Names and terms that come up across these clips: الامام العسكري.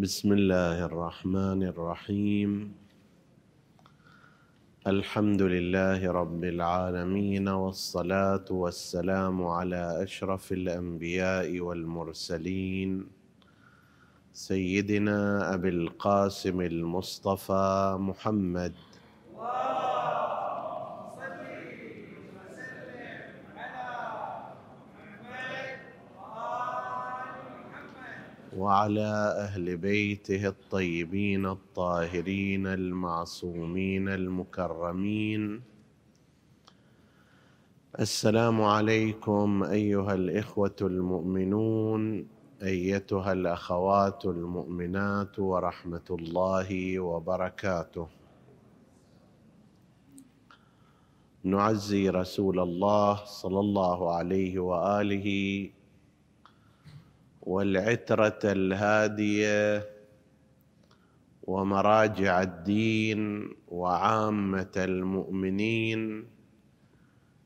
بسم الله الرحمن الرحيم. الحمد لله رب العالمين، والصلاة والسلام على أشرف الأنبياء والمرسلين، سيدنا أبي القاسم المصطفى محمد وعلى أهل بيته الطيبين الطاهرين المعصومين المكرمين. السلام عليكم أيها الإخوة المؤمنون، أيتها الأخوات المؤمنات، ورحمة الله وبركاته. نعزي رسول الله صلى الله عليه وآله والعترة الهادية ومراجع الدين وعامة المؤمنين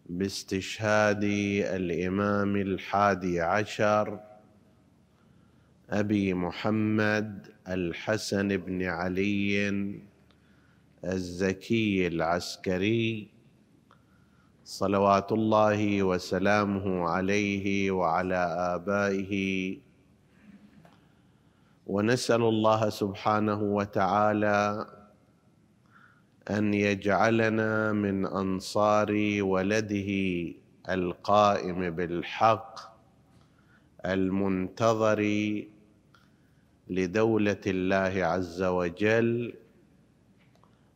باستشهاد الإمام الحادي عشر أبي محمد الحسن بن علي الزكي العسكري صلوات الله وسلامه عليه وعلى آبائه، ونسأل الله سبحانه وتعالى أن يجعلنا من أنصار ولده القائم بالحق المنتظر لدولة الله عز وجل،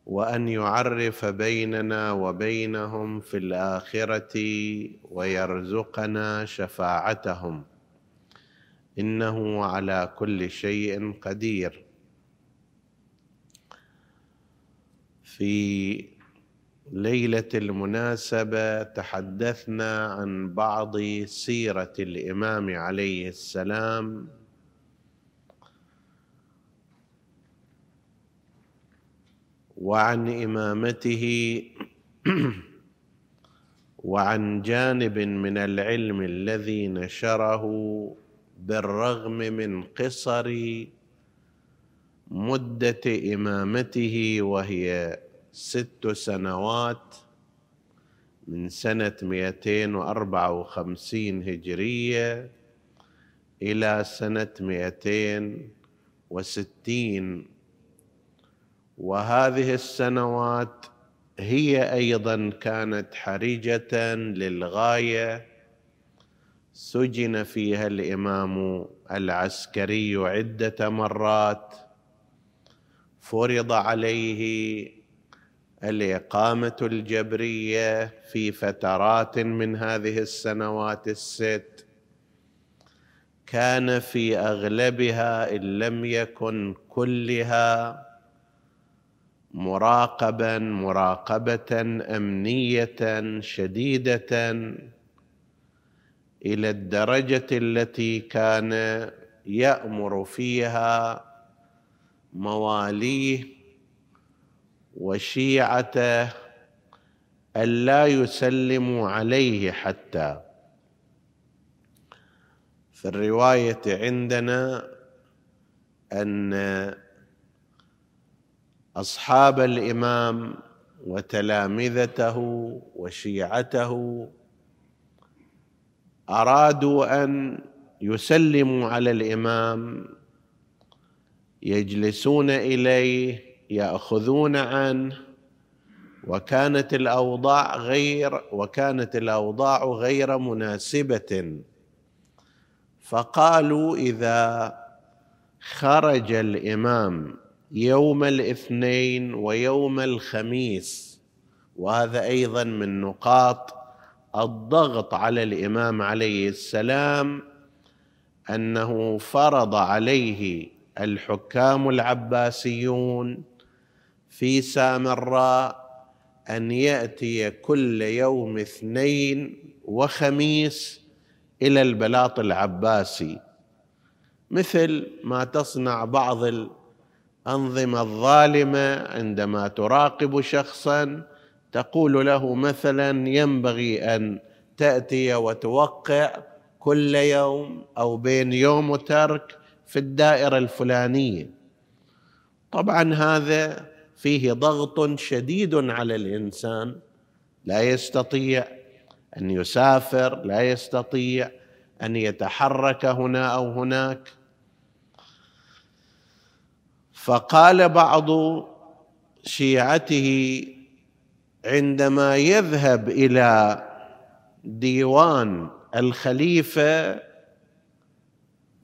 وأن يعرف بيننا وبينهم في الآخرة ويرزقنا شفاعتهم، إنه على كل شيء قدير. في ليلة المناسبة تحدثنا عن بعض سيرة الإمام عليه السلام، وعن إمامته، وعن جانب من العلم الذي نشره بالرغم من قصر مدة إمامته، وهي 6 سنوات من سنة 254 هجرية إلى سنة 260، وهذه السنوات هي أيضا كانت حرجة للغاية، سجن فيها الإمام العسكري عدة مرات، فرض عليه الإقامة الجبرية في فترات من هذه السنوات 6، كان في أغلبها إن لم يكن كلها مراقبة أمنية شديدة، إلى الدرجة التي كان يأمر فيها مواليه وشيعته ألا يسلموا عليه حتى. في الرواية عندنا أن أصحاب الإمام وتلامذته وشيعته أرادوا أن يسلموا على الإمام، يجلسون إليه، يأخذون عنه، وكانت الأوضاع غير مناسبة، فقالوا إذا خرج الإمام يوم الاثنين ويوم الخميس، وهذا أيضا من نقاط الضغط على الإمام عليه السلام، أنه فرض عليه الحكام العباسيون في سامراء أن يأتي كل يوم اثنين وخميس إلى البلاط العباسي، مثل ما تصنع بعض أنظمة الظالمة عندما تراقب شخصا تقول له مثلا ينبغي أن تأتي وتوقع كل يوم أو بين يوم وترك في الدائرة الفلانية. طبعا هذا فيه ضغط شديد على الإنسان، لا يستطيع أن يسافر، لا يستطيع أن يتحرك هنا أو هناك. فقال بعض شيعته عندما يذهب إلى ديوان الخليفة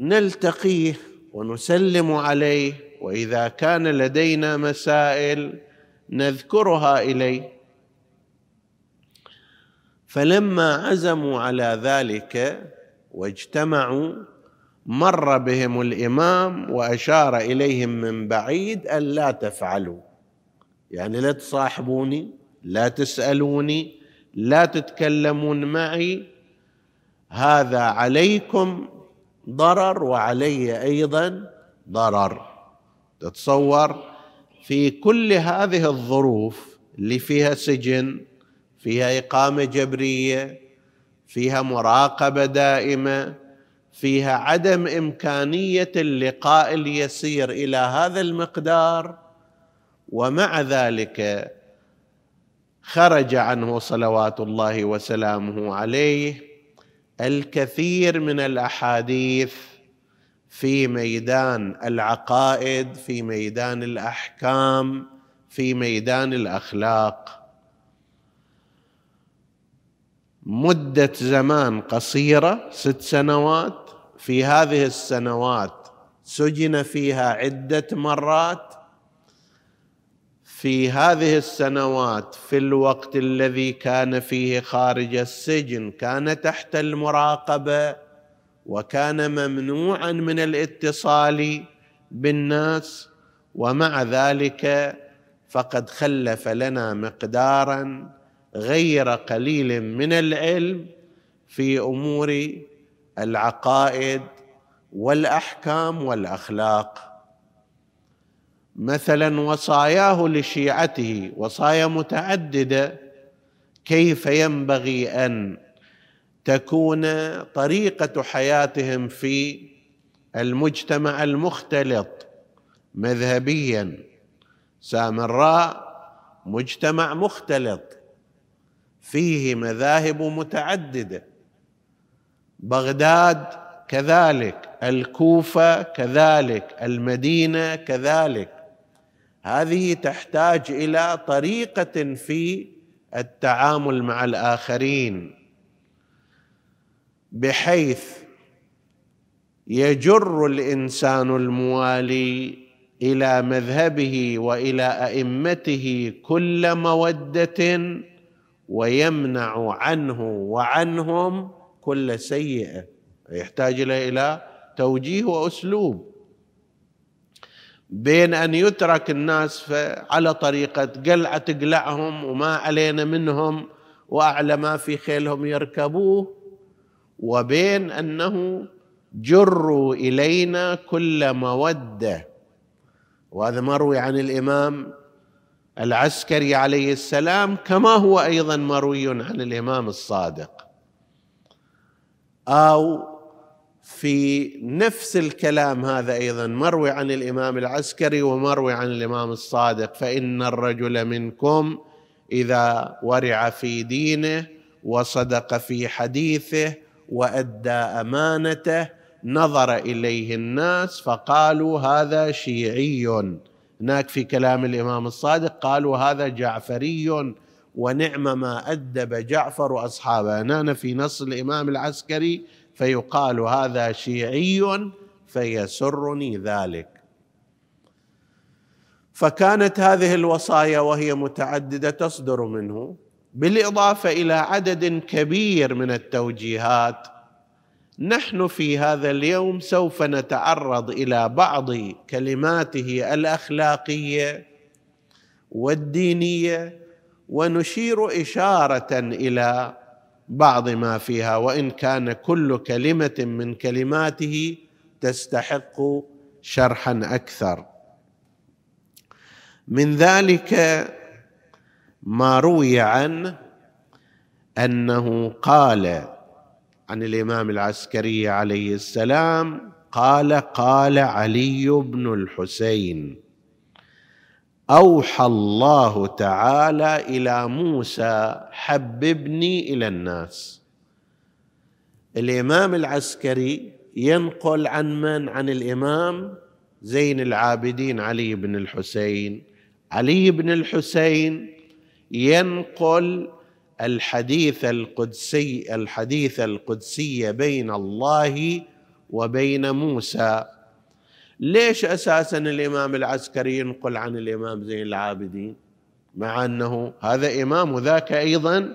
نلتقيه ونسلم عليه، وإذا كان لدينا مسائل نذكرها إليه. فلما عزموا على ذلك واجتمعوا مر بهم الإمام وأشار إليهم من بعيد أن لا تفعلوا، يعني لا تصاحبوني، لا تسألوني، لا تتكلمون معي، هذا عليكم ضرر وعلي أيضا ضرر. تتصور في كل هذه الظروف اللي فيها سجن، فيها إقامة جبرية، فيها مراقبة دائمة، فيها عدم إمكانية اللقاء اليسير إلى هذا المقدار، ومع ذلك خرج عنه صلوات الله وسلامه عليه الكثير من الأحاديث في ميدان العقائد، في ميدان الأحكام، في ميدان الأخلاق. مدة زمان قصيرة 6 سنوات، في هذه السنوات سجن فيها عدة مرات. في هذه السنوات في الوقت الذي كان فيه خارج السجن كان تحت المراقبة، وكان ممنوعا من الاتصال بالناس، ومع ذلك فقد خلف لنا مقدارا غير قليل من العلم في أمور العقائد والأحكام والأخلاق. مثلا وصاياه لشيعته وصايا متعددة، كيف ينبغي أن تكون طريقة حياتهم في المجتمع المختلط مذهبيا. سامراء مجتمع مختلط فيه مذاهب متعددة، بغداد كذلك، الكوفة كذلك، المدينة كذلك. هذه تحتاج إلى طريقة في التعامل مع الآخرين بحيث يجر الإنسان الموالي إلى مذهبه وإلى أئمته كل مودة، ويمنع عنه وعنهم كل سيئة. يحتاج إلى توجيه وأسلوب، بين أن يترك الناس على طريقة قلع تقلعهم وما علينا منهم وأعلى ما في خيلهم يركبوه، وبين أنه جروا إلينا كل مودة. وهذا مروي عن الإمام العسكري عليه السلام، كما هو أيضا مروي عن الإمام الصادق. أو في نفس الكلام هذا أيضا مروي عن الإمام العسكري ومروي عن الإمام الصادق: فإن الرجل منكم إذا ورع في دينه وصدق في حديثه وأدى أمانته نظر إليه الناس فقالوا هذا شيعي. هناك في كلام الإمام الصادق قالوا هذا جعفري، ونعم ما أدب جعفر وأصحابه. هنا في نص الإمام العسكري فيقال هذا شيعي فيسرني ذلك. فكانت هذه الوصايا وهي متعددة تصدر منه، بالإضافة إلى عدد كبير من التوجيهات. نحن في هذا اليوم سوف نتعرض إلى بعض كلماته الأخلاقية والدينية، ونشير إشارة إلى بعض ما فيها، وإن كان كل كلمة من كلماته تستحق شرحا أكثر. من ذلك ما روي عنه أنه قال عن الإمام العسكري عليه السلام: قال قال علي بن الحسين: أوحى الله تعالى إلى موسى حببني إلى الناس. الإمام العسكري ينقل عن من؟ عن الإمام زين العابدين علي بن الحسين. علي بن الحسين ينقل الحديث القدسي، الحديث القدسي بين الله وبين موسى. ليش أساسا الإمام العسكري ينقل عن الإمام زين العابدين مع أنه هذا إمام وذاك أيضا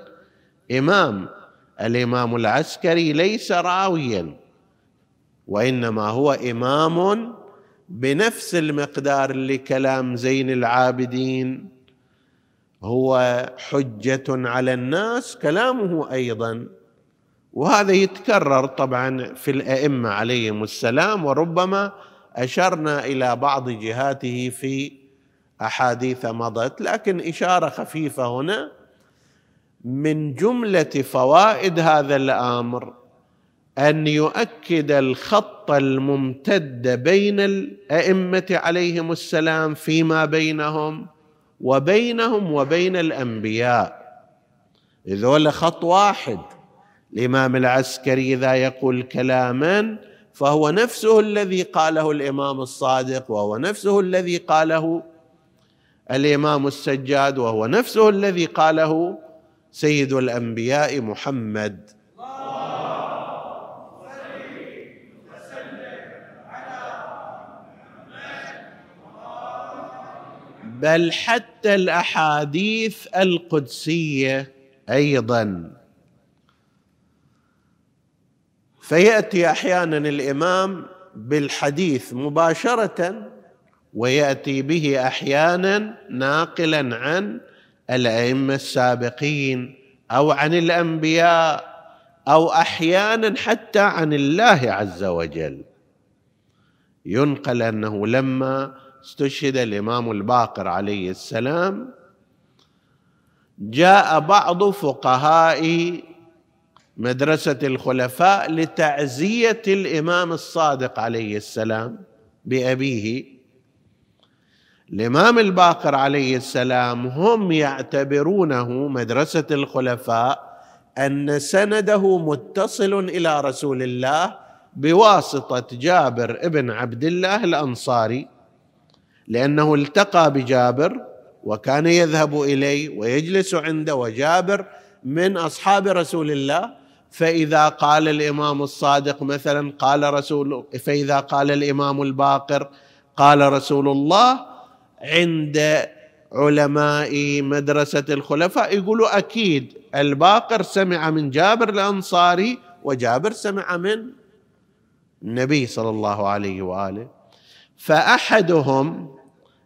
إمام؟ الإمام العسكري ليس راويا، وإنما هو إمام بنفس المقدار اللي كلام زين العابدين هو حجة على الناس، كلامه أيضا، وهذا يتكرر طبعا في الأئمة عليهم السلام، وربما أشرنا إلى بعض جهاته في أحاديث مضت، لكن إشارة خفيفة هنا. من جملة فوائد هذا الأمر أن يؤكد الخط الممتد بين الأئمة عليهم السلام فيما بينهم وبينهم وبين الأنبياء. ذولا خط واحد. الإمام العسكري إذا يقول كلاما فهو نفسه الذي قاله الإمام الصادق، وهو نفسه الذي قاله الإمام السجاد، وهو نفسه الذي قاله سيد الأنبياء محمد. بل حتى الأحاديث القدسية أيضا، فيأتي أحيانا الإمام بالحديث مباشرة، ويأتي به أحيانا ناقلا عن الأئمة السابقين أو عن الأنبياء، أو أحيانا حتى عن الله عز وجل. ينقل أنه لما استشهد الإمام الباقر عليه السلام جاء بعض فقهاء مدرسة الخلفاء لتعزية الإمام الصادق عليه السلام بأبيه. الإمام الباقر عليه السلام هم يعتبرونه مدرسة الخلفاء أن سنده متصل إلى رسول الله بواسطة جابر ابن عبد الله الأنصاري، لأنه التقى بجابر وكان يذهب إليه ويجلس عنده، وجابر من أصحاب رسول الله، فإذا قال الإمام الصادق مثلا قال رسول، فإذا قال الإمام الباقر قال رسول الله. عند علماء مدرسة الخلفاء يقولوا أكيد الباقر سمع من جابر الأنصاري، وجابر سمع من النبي صلى الله عليه وآله. فأحدهم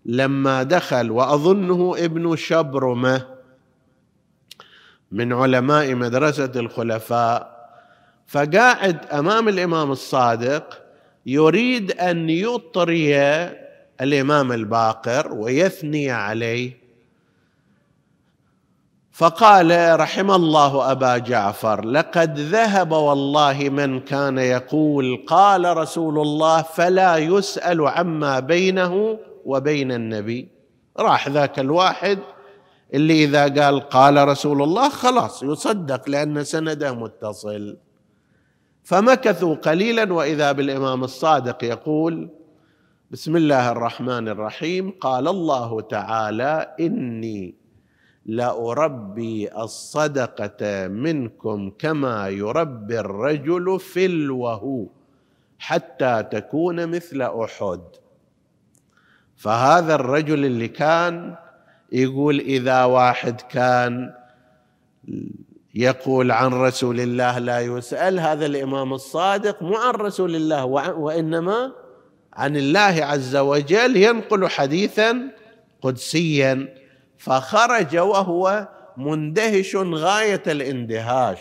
لما دخل، وأظنه ابن شبرمة من علماء مدرسة الخلفاء، فقاعد أمام الإمام الصادق يريد أن يطري الإمام الباقر ويثني عليه، فقال: رحم الله أبا جعفر، لقد ذهب والله من كان يقول قال رسول الله فلا يسأل عما بينه وبين النبي. راح ذاك الواحد اللي إذا قال قال رسول الله خلاص يصدق لأن سنده متصل. فمكثوا قليلا وإذا بالإمام الصادق يقول: بسم الله الرحمن الرحيم، قال الله تعالى: إني لأربي الصدقة منكم كما يربي الرجل فلوه حتى تكون مثل أحد. فهذا الرجل اللي كان يقول إذا واحد كان يقول عن رسول الله لا يسأل، هذا الإمام الصادق مو عن رسول الله وإنما عن الله عز وجل ينقل حديثا قدسيا. فخرج وهو مندهش غاية الاندهاش.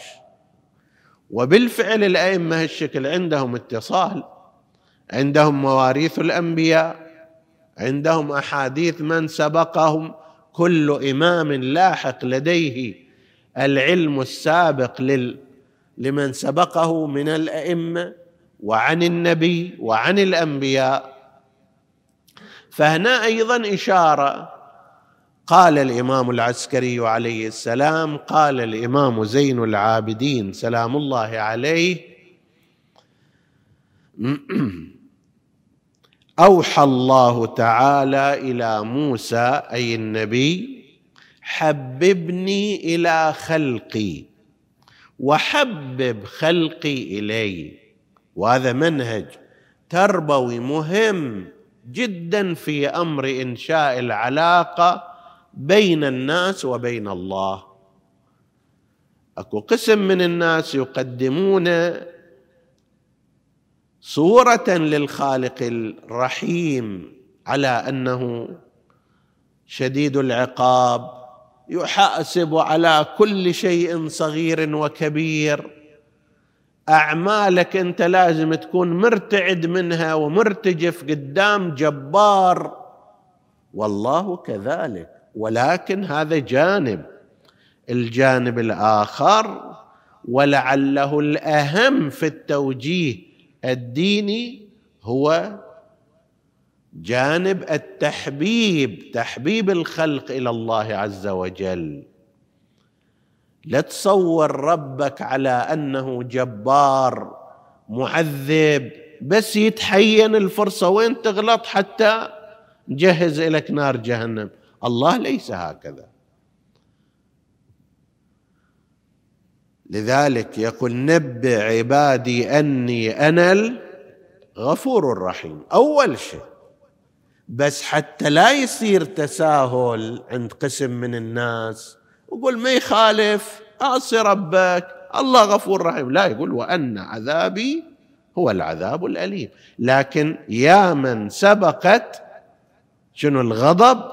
وبالفعل الأئمة هالشكل، عندهم اتصال، عندهم مواريث الأنبياء، عندهم أحاديث من سبقهم. كل إمام لاحق لديه العلم السابق لمن سبقه من الأئمة، وعن النبي وعن الأنبياء. فهنا أيضا إشارة. قال الإمام العسكري عليه السلام، قال الإمام زين العابدين سلام الله عليه: أوحى الله تعالى إلى موسى أي النبي: حببني إلى خلقي وحبب خلقي إلي. وهذا منهج تربوي مهم جدا في أمر إنشاء العلاقة بين الناس وبين الله. أكو قسم من الناس يقدمون صورة للخالق الرحيم على أنه شديد العقاب يحاسب على كل شيء صغير وكبير، أعمالك أنت لازم تكون مرتعد منها ومرتجف قدام جبار. والله كذلك، ولكن هذا جانب. الجانب الآخر ولعله الأهم في التوجيه الديني هو جانب التحبيب، تحبيب الخلق إلى الله عز وجل. لا تصور ربك على أنه جبار معذب بس يتحين الفرصة وين تغلط حتى جهز لك نار جهنم. الله ليس هكذا. لذلك يقول: نبئ عبادي أني أنا الغفور الرحيم. أول شيء، بس حتى لا يصير تساهل عند قسم من الناس ويقول ما يخالف، أعصي ربك، الله غفور رحيم. لا، يقول: وأن عذابي هو العذاب الأليم. لكن يا من سبقت شنو الغضب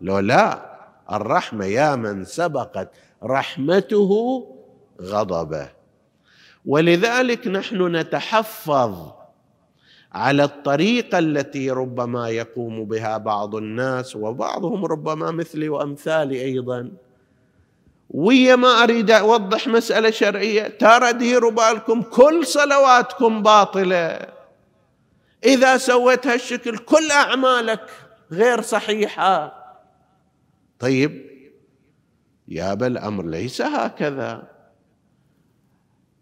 لولا الرحمة، يا من سبقت رحمته غضبه. ولذلك نحن نتحفظ على الطريقة التي ربما يقوم بها بعض الناس، وبعضهم ربما مثلي وأمثالي أيضا، ويا ما أريد أوضح مسألة شرعية، ترى ديروا بالكم كل صلواتكم باطلة، إذا سويت هالشكل كل أعمالك غير صحيحة. طيب يا بل الأمر ليس هكذا.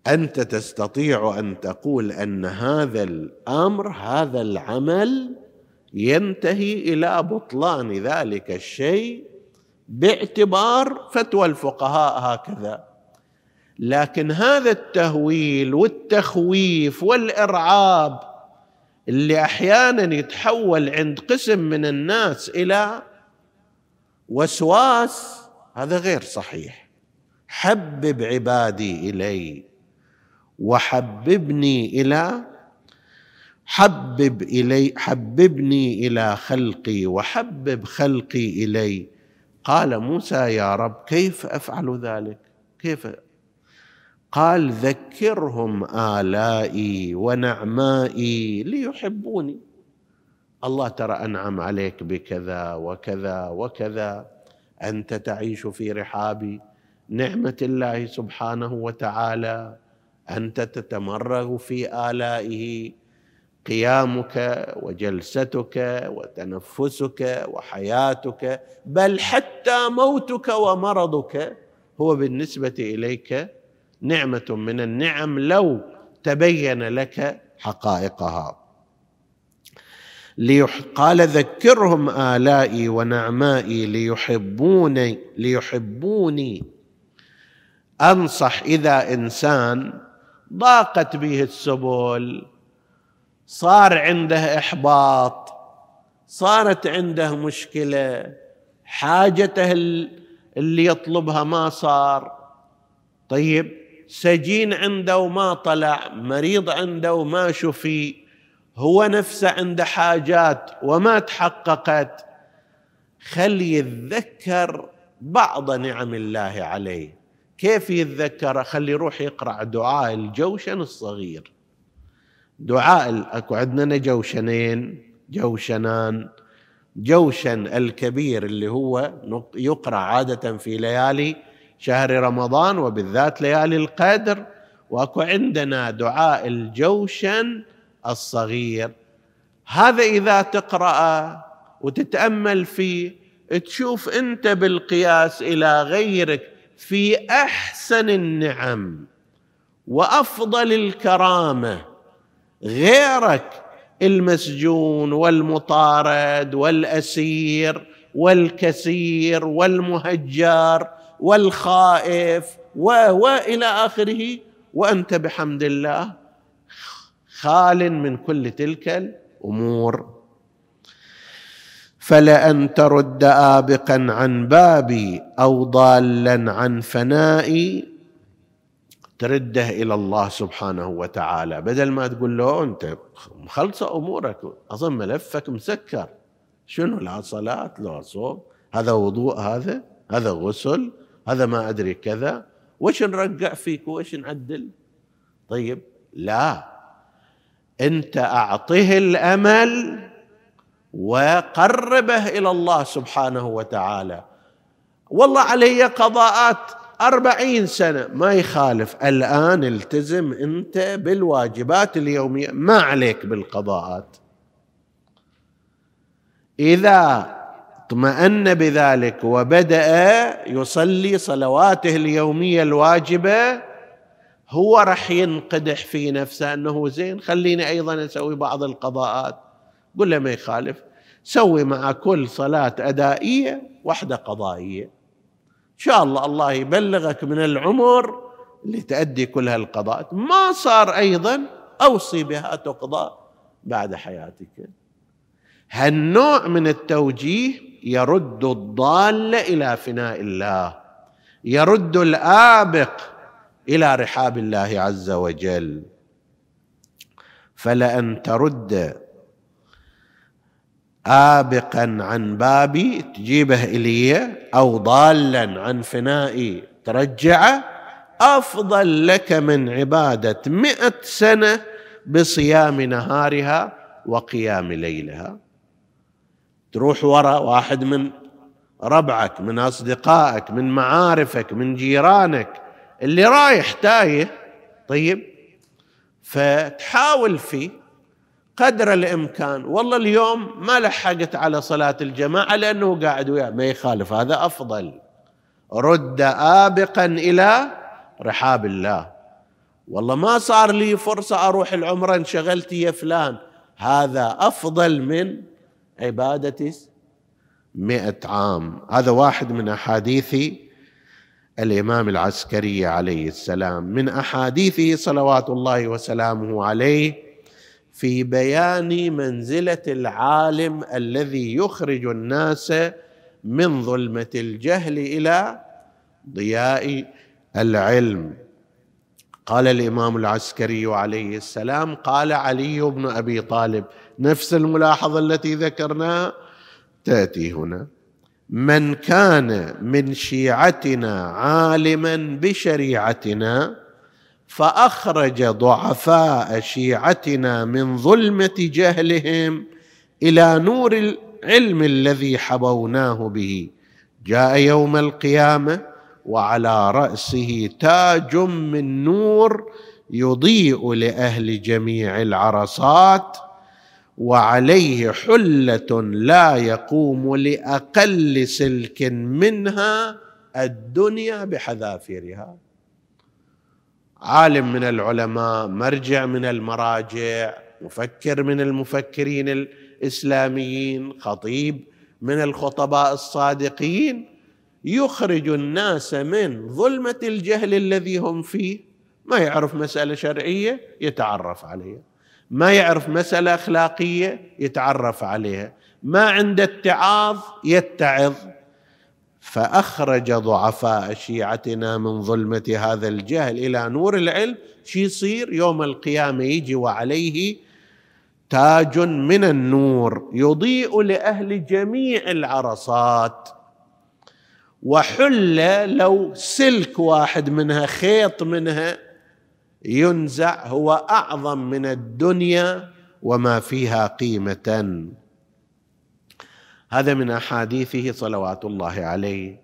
أنت تستطيع أن تقول أن هذا الأمر، هذا العمل ينتهي إلى بطلان ذلك الشيء باعتبار فتوى الفقهاء هكذا، لكن هذا التهويل والتخويف والإرعاب اللي أحيانا يتحول عند قسم من الناس إلى وسواس، هذا غير صحيح. حبب عبادي إلي وحببني إلى حببني إلى خلقي وحبب خلقي إلي. قال موسى: يا رب كيف أفعل ذلك؟ كيف؟ قال: ذكرهم آلائي ونعمائي ليحبوني. الله ترى أنعم عليك بكذا وكذا وكذا، أنت تعيش في رحاب نعمة الله سبحانه وتعالى، أنت تتمرغ في آلائه، قيامك وجلستك وتنفسك وحياتك بل حتى موتك ومرضك هو بالنسبة إليك نعمة من النعم لو تبين لك حقائقها. قال: ذكرهم آلائي ونعمائي ليحبوني. أنصح إذا إنسان ضاقت به السبل، صار عنده إحباط، صارت عنده مشكلة، حاجته اللي يطلبها ما صار، طيب سجين عنده وما طلع، مريض عنده وما شفي، هو نفسه عنده حاجات وما تحققت، خلي يتذكر بعض نعم الله عليه. كيف يتذكر؟ خلي يروح يقرأ دعاء الجوشن الصغير. دعاء اكو عندنا جوشنان، جوشن الكبير اللي هو يقرأ عادة في ليالي شهر رمضان وبالذات ليالي القدر، واكو عندنا دعاء الجوشن الصغير. هذا إذا تقرأ وتتأمل فيه تشوف أنت بالقياس إلى غيرك في أحسن النعم وأفضل الكرامة. غيرك المسجون والمطارد والأسير والكسير والمهجر والخائف وإلى آخره، وأنت بحمد الله خال من كل تلك الأمور. فلأن ترد آبقا عن بابي أو ضالا عن فنائي، ترده إلى الله سبحانه وتعالى، بدل ما تقول له أنت مخلصة أمورك، أظن ملفك مسكر، شنو لا صلاة لا صوم، هذا وضوء، هذا غسل، هذا ما أدري كذا، وش نرجع فيك وش نعدل؟ طيب لا، أنت أعطه الأمل وقربه إلى الله سبحانه وتعالى. والله علي قضاءات 40 سنة، ما يخالف، الآن التزم أنت بالواجبات اليومية، ما عليك بالقضاءات. إذا اطمأن بذلك وبدأ يصلي صلواته اليومية الواجبة، هو رح ينقدح في نفسه أنه زين خليني أيضا أسوي بعض القضاءات. قل له ما يخالف، سوي مع كل صلاة أدائية واحدة قضائية، إن شاء الله الله يبلغك من العمر لتأدي كل هالقضاءات. ما صار أيضا أوصي بها تقضى بعد حياتك. هالنوع من التوجيه يرد الضال إلى فناء الله، يرد الآبق إلى رحاب الله عز وجل. فلأن ترد آبقا عن بابي، تجيبه إلي، أو ضالا عن فنائي ترجعه، أفضل لك من عبادة 100 سنة بصيام نهارها وقيام ليلها. تروح ورا واحد من ربعك، من أصدقائك، من معارفك، من جيرانك اللي رايح تايه، طيب فتحاول فيه قدر الإمكان. والله اليوم ما لحقت على صلاة الجماعة لأنه قاعد وياه، ما يخالف، هذا أفضل. رد آبقا إلى رحاب الله. والله ما صار لي فرصة أروح العمرة، انشغلت يا فلان، هذا أفضل من عبادة 100 عام. هذا واحد من أحاديث الإمام العسكري عليه السلام، من أحاديثه صلوات الله وسلامه عليه في بيان منزلة العالم الذي يخرج الناس من ظلمة الجهل إلى ضياء العلم. قال الإمام العسكري عليه السلام: قال علي بن أبي طالب، نفس الملاحظة التي ذكرناها تأتي هنا: من كان من شيعتنا عالما بشريعتنا فأخرج ضعفاء شيعتنا من ظلمة جهلهم إلى نور العلم الذي حبوناه به، جاء يوم القيامة وعلى رأسه تاج من نور يضيء لأهل جميع العرصات، وعليه حلة لا يقوم لأقل سلك منها الدنيا بحذافيرها. عالم من العلماء، مرجع من المراجع، مفكر من المفكرين الإسلاميين، خطيب من الخطباء الصادقين، يخرج الناس من ظلمة الجهل الذي هم فيه. ما يعرف مسألة شرعية يتعرف عليها، ما يعرف مسألة أخلاقية يتعرف عليها، ما عنده اتعاظ يتعظ. فأخرج ضعفاء شيعتنا من ظلمة هذا الجهل إلى نور العلم. شي يصير يوم القيامة، يجي وعليه تاج من النور يضيء لأهل جميع العرصات، وحلة لو سلك واحد منها، خيط منها ينزع، هو أعظم من الدنيا وما فيها قيمة. هذا من أحاديثه صلوات الله عليه.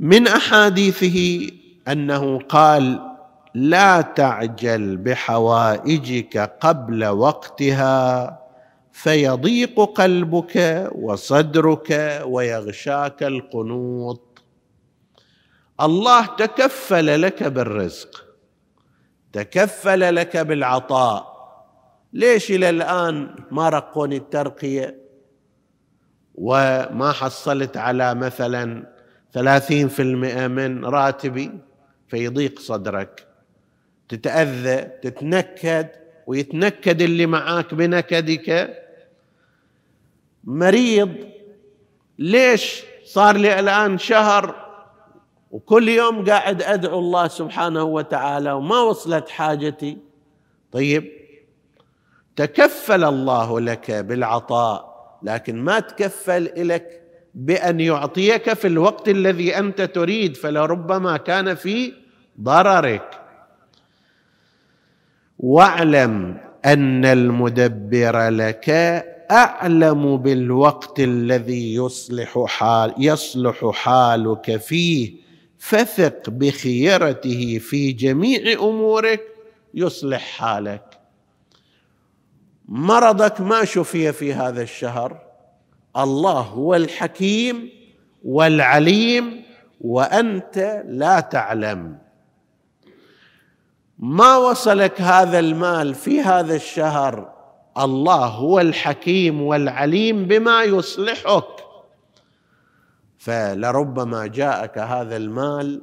من أحاديثه أنه قال: لا تعجل بحوائجك قبل وقتها فيضيق قلبك وصدرك ويغشاك القنوط. الله تكفل لك بالرزق، تكفل لك بالعطاء، ليش إلى الآن ما رقوني الترقية وما حصلت على مثلا 30% من راتبي؟ فيضيق صدرك، تتأذى، تتنكد، ويتنكد اللي معاك بنكدك. مريض، ليش صار لي الآن شهر وكل يوم قاعد أدعو الله سبحانه وتعالى وما وصلت حاجتي؟ طيب تكفل الله لك بالعطاء، لكن ما تكفل إليك بأن يعطيك في الوقت الذي أنت تريد، فلربما كان في ضررك. واعلم أن المدبر لك أعلم بالوقت الذي يصلح حالك فيه، فثق بخيرته في جميع أمورك يصلح حالك. مرضك ما شفي في هذا الشهر، الله هو الحكيم والعليم وأنت لا تعلم. ما وصلك هذا المال في هذا الشهر، الله هو الحكيم والعليم بما يصلحك، فلربما جاءك هذا المال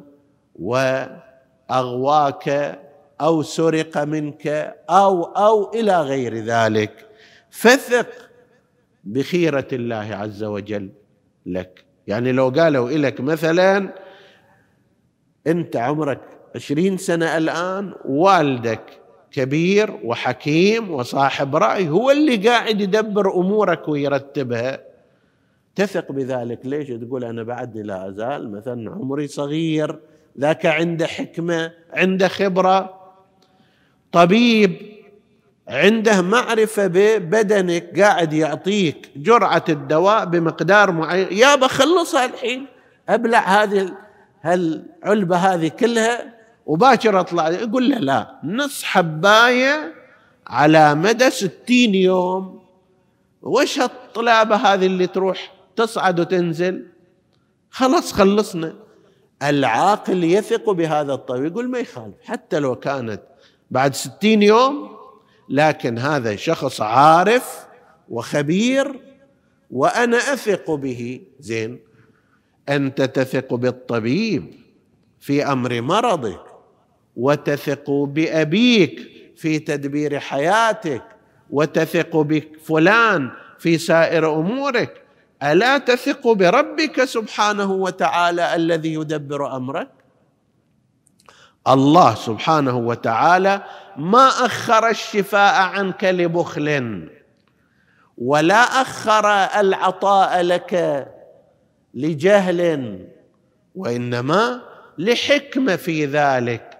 وأغواك أو سرق منك أو إلى غير ذلك. فثق بخيرة الله عز وجل لك. يعني لو قالوا إلك مثلا أنت عمرك 20 سنة الآن، والدك كبير وحكيم وصاحب رأي، هو اللي قاعد يدبر أمورك ويرتبها، تثق بذلك. ليش تقول أنا بعدني لا أزال مثلا عمري صغير؟ ذاك عنده حكمة، عنده خبرة، طبيب عنده معرفة ببدنك، قاعد يعطيك جرعة الدواء بمقدار معين، يابا خلصها الحين، أبلع هذه العلبة هذه كلها وباكر أطلع. يقول له لا، نص حباية على مدى 60 يوم. وش هالطلابة هذه اللي تروح تصعد وتنزل؟ خلاص خلصنا. العاقل يثق بهذا الطبيب، يقول ما يخالف حتى لو كانت بعد 60 يوم، لكن هذا شخص عارف وخبير وأنا أثق به. زين، أنت تثق بالطبيب في أمر مرضك، وتثق بأبيك في تدبير حياتك، وتثق بفلان في سائر أمورك، ألا تثق بربك سبحانه وتعالى الذي يدبر أمرك؟ الله سبحانه وتعالى ما أخر الشفاء عنك لبخل، ولا أخر العطاء لك لجهل، وإنما لحكمة في ذلك.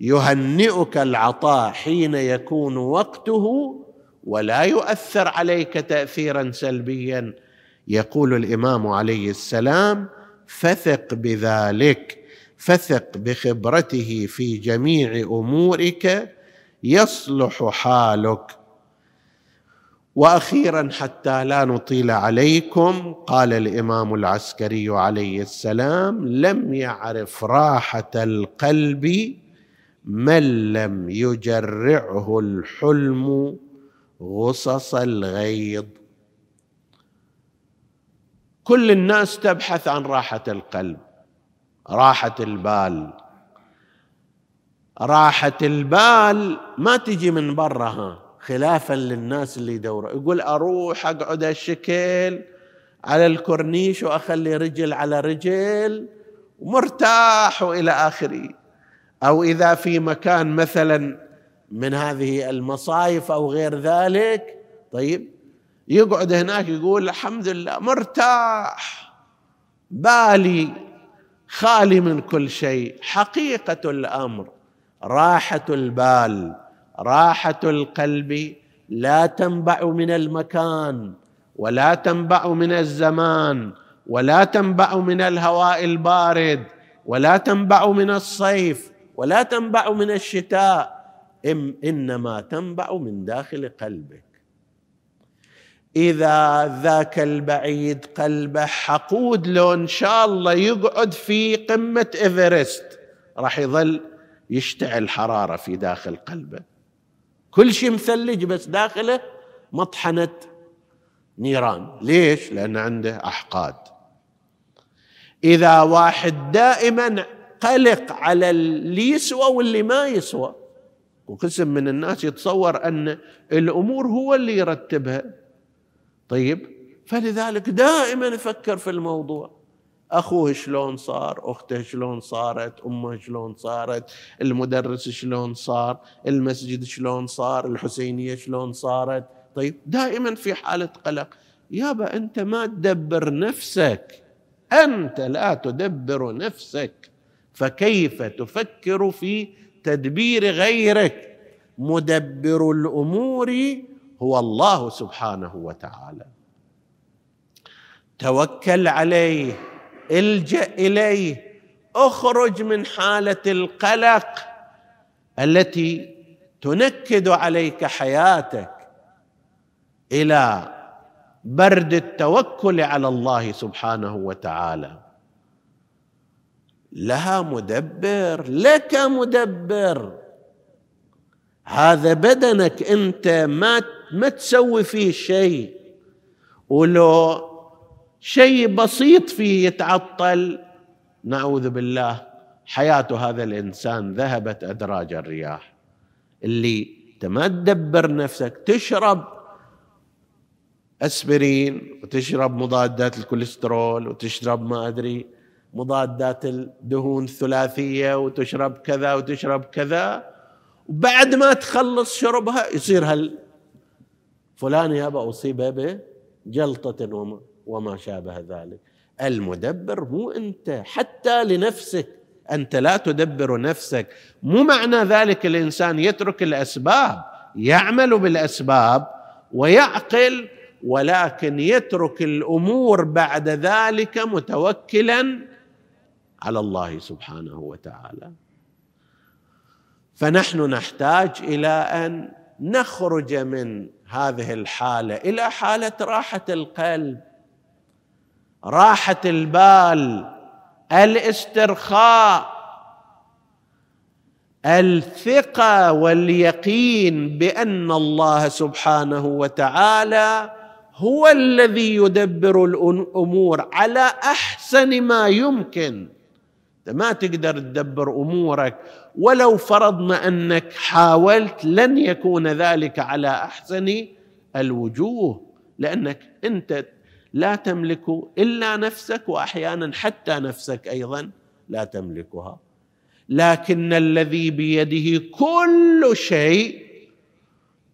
يهنئك العطاء حين يكون وقته ولا يؤثر عليك تأثيرا سلبيا. يقول الإمام عليه السلام فثق بذلك، فثق بخبرته في جميع أمورك يصلح حالك. وأخيرا حتى لا نطيل عليكم، قال الإمام العسكري عليه السلام لم يعرف راحة القلب من لم يجرعه الحلم غصص الغيظ. كل الناس تبحث عن راحة القلب، راحة البال. راحة البال ما تجي من برها، خلافا للناس اللي يدوروا. يقول أروح أقعد الشكل على الكورنيش وأخلي رجل على رجل ومرتاح وإلى آخره، أو إذا في مكان مثلا من هذه المصايف أو غير ذلك، طيب يقعد هناك يقول الحمد لله مرتاح، بالي خالي من كل شيء. حقيقة الأمر راحة البال، راحة القلب لا تنبع من المكان، ولا تنبع من الزمان، ولا تنبع من الهواء البارد، ولا تنبع من الصيف، ولا تنبع من الشتاء، إنما تنبع من داخل قلبك. إذا ذاك البعيد قلبه حقود لو إن شاء الله يقعد في قمة إيفرست، راح يظل يشتعل حرارة في داخل قلبه، كل شيء مثلج بس داخله مطحنة نيران. ليش؟ لأن عنده أحقاد. إذا واحد دائما قلق على اللي يسوى واللي ما يسوى، وقسم من الناس يتصور أن الأمور هو اللي يرتبها، طيب، فلذلك دائما يفكر في الموضوع، أخوه شلون صار، أخته شلون صارت، أمه شلون صارت، المدرس شلون صار، المسجد شلون صار، الحسينية شلون صارت. طيب، دائما في حالة قلق. يابا أنت ما تدبر نفسك، أنت لا تدبر نفسك، فكيف تفكر في تدبير غيرك؟ مدبر الأمور هو الله سبحانه وتعالى. توكل عليه، الجأ إليه، اخرج من حالة القلق التي تنكد عليك حياتك إلى برد التوكل على الله سبحانه وتعالى. لها مدبر، لك مدبر. هذا بدنك أنت ما تسوي فيه شيء، ولو شيء بسيط فيه يتعطل نعوذ بالله حياة هذا الإنسان ذهبت أدراج الرياح. اللي ما تدبر نفسك، تشرب أسبرين وتشرب مضادات الكوليسترول وتشرب ما أدري مضادات الدهون الثلاثية وتشرب كذا وتشرب كذا، وبعد ما تخلص شربها يصير فلان يابا أصيب بجلطة وما شابه ذلك. المدبر مو أنت، حتى لنفسك أنت لا تدبر نفسك. مو معنى ذلك الإنسان يترك الأسباب، يعمل بالأسباب ويعقل، ولكن يترك الأمور بعد ذلك متوكلا على الله سبحانه وتعالى. فنحن نحتاج إلى أن نخرج من هذه الحالة إلى حالة راحة القلب، راحة البال، الاسترخاء، الثقة واليقين بأن الله سبحانه وتعالى هو الذي يدبر الأمور على أحسن ما يمكن. ما تقدر تدبر أمورك، ولو فرضنا أنك حاولت لن يكون ذلك على أحسن الوجوه، لأنك أنت لا تملك إلا نفسك، وأحيانا حتى نفسك أيضا لا تملكها. لكن الذي بيده كل شيء،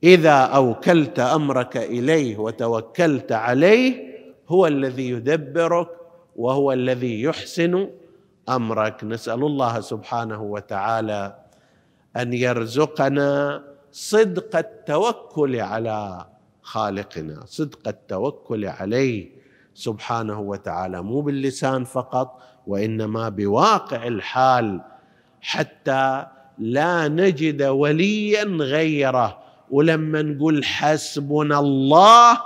إذا أوكلت أمرك إليه وتوكلت عليه هو الذي يدبرك وهو الذي يحسن أمرك. نسأل الله سبحانه وتعالى أن يرزقنا صدق التوكل على خالقنا، صدق التوكل عليه سبحانه وتعالى، مو باللسان فقط وإنما بواقع الحال، حتى لا نجد وليا غيره. ولما نقول حسبنا الله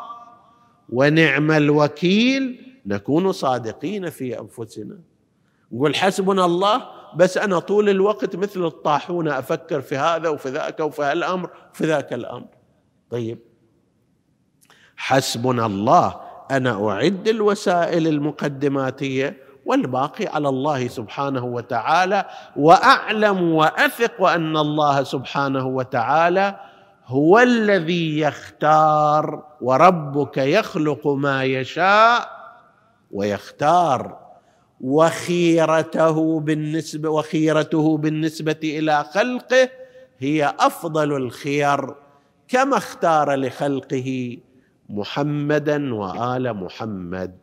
ونعم الوكيل نكون صادقين في أنفسنا. نقول حسبنا الله بس أنا طول الوقت مثل الطاحونة أفكر في هذا وفي ذاك وفي هالأمر وفي ذاك الأمر. طيب، حسبنا الله، أنا أعد الوسائل المقدماتية والباقي على الله سبحانه وتعالى، وأعلم وأثق أن الله سبحانه وتعالى هو الذي يختار، وربك يخلق ما يشاء ويختار، وخيرته بالنسبة إلى خلقه هي أفضل الخير، كما اختار لخلقه محمدا وآل محمد.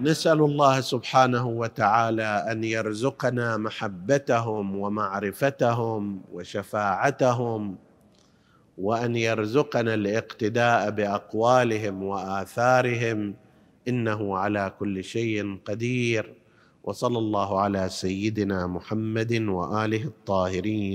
نسأل الله سبحانه وتعالى أن يرزقنا محبتهم ومعرفتهم وشفاعتهم، وأن يرزقنا الاقتداء بأقوالهم وآثارهم، إنه على كل شيء قدير. وصلى الله على سيدنا محمد وآله الطاهرين.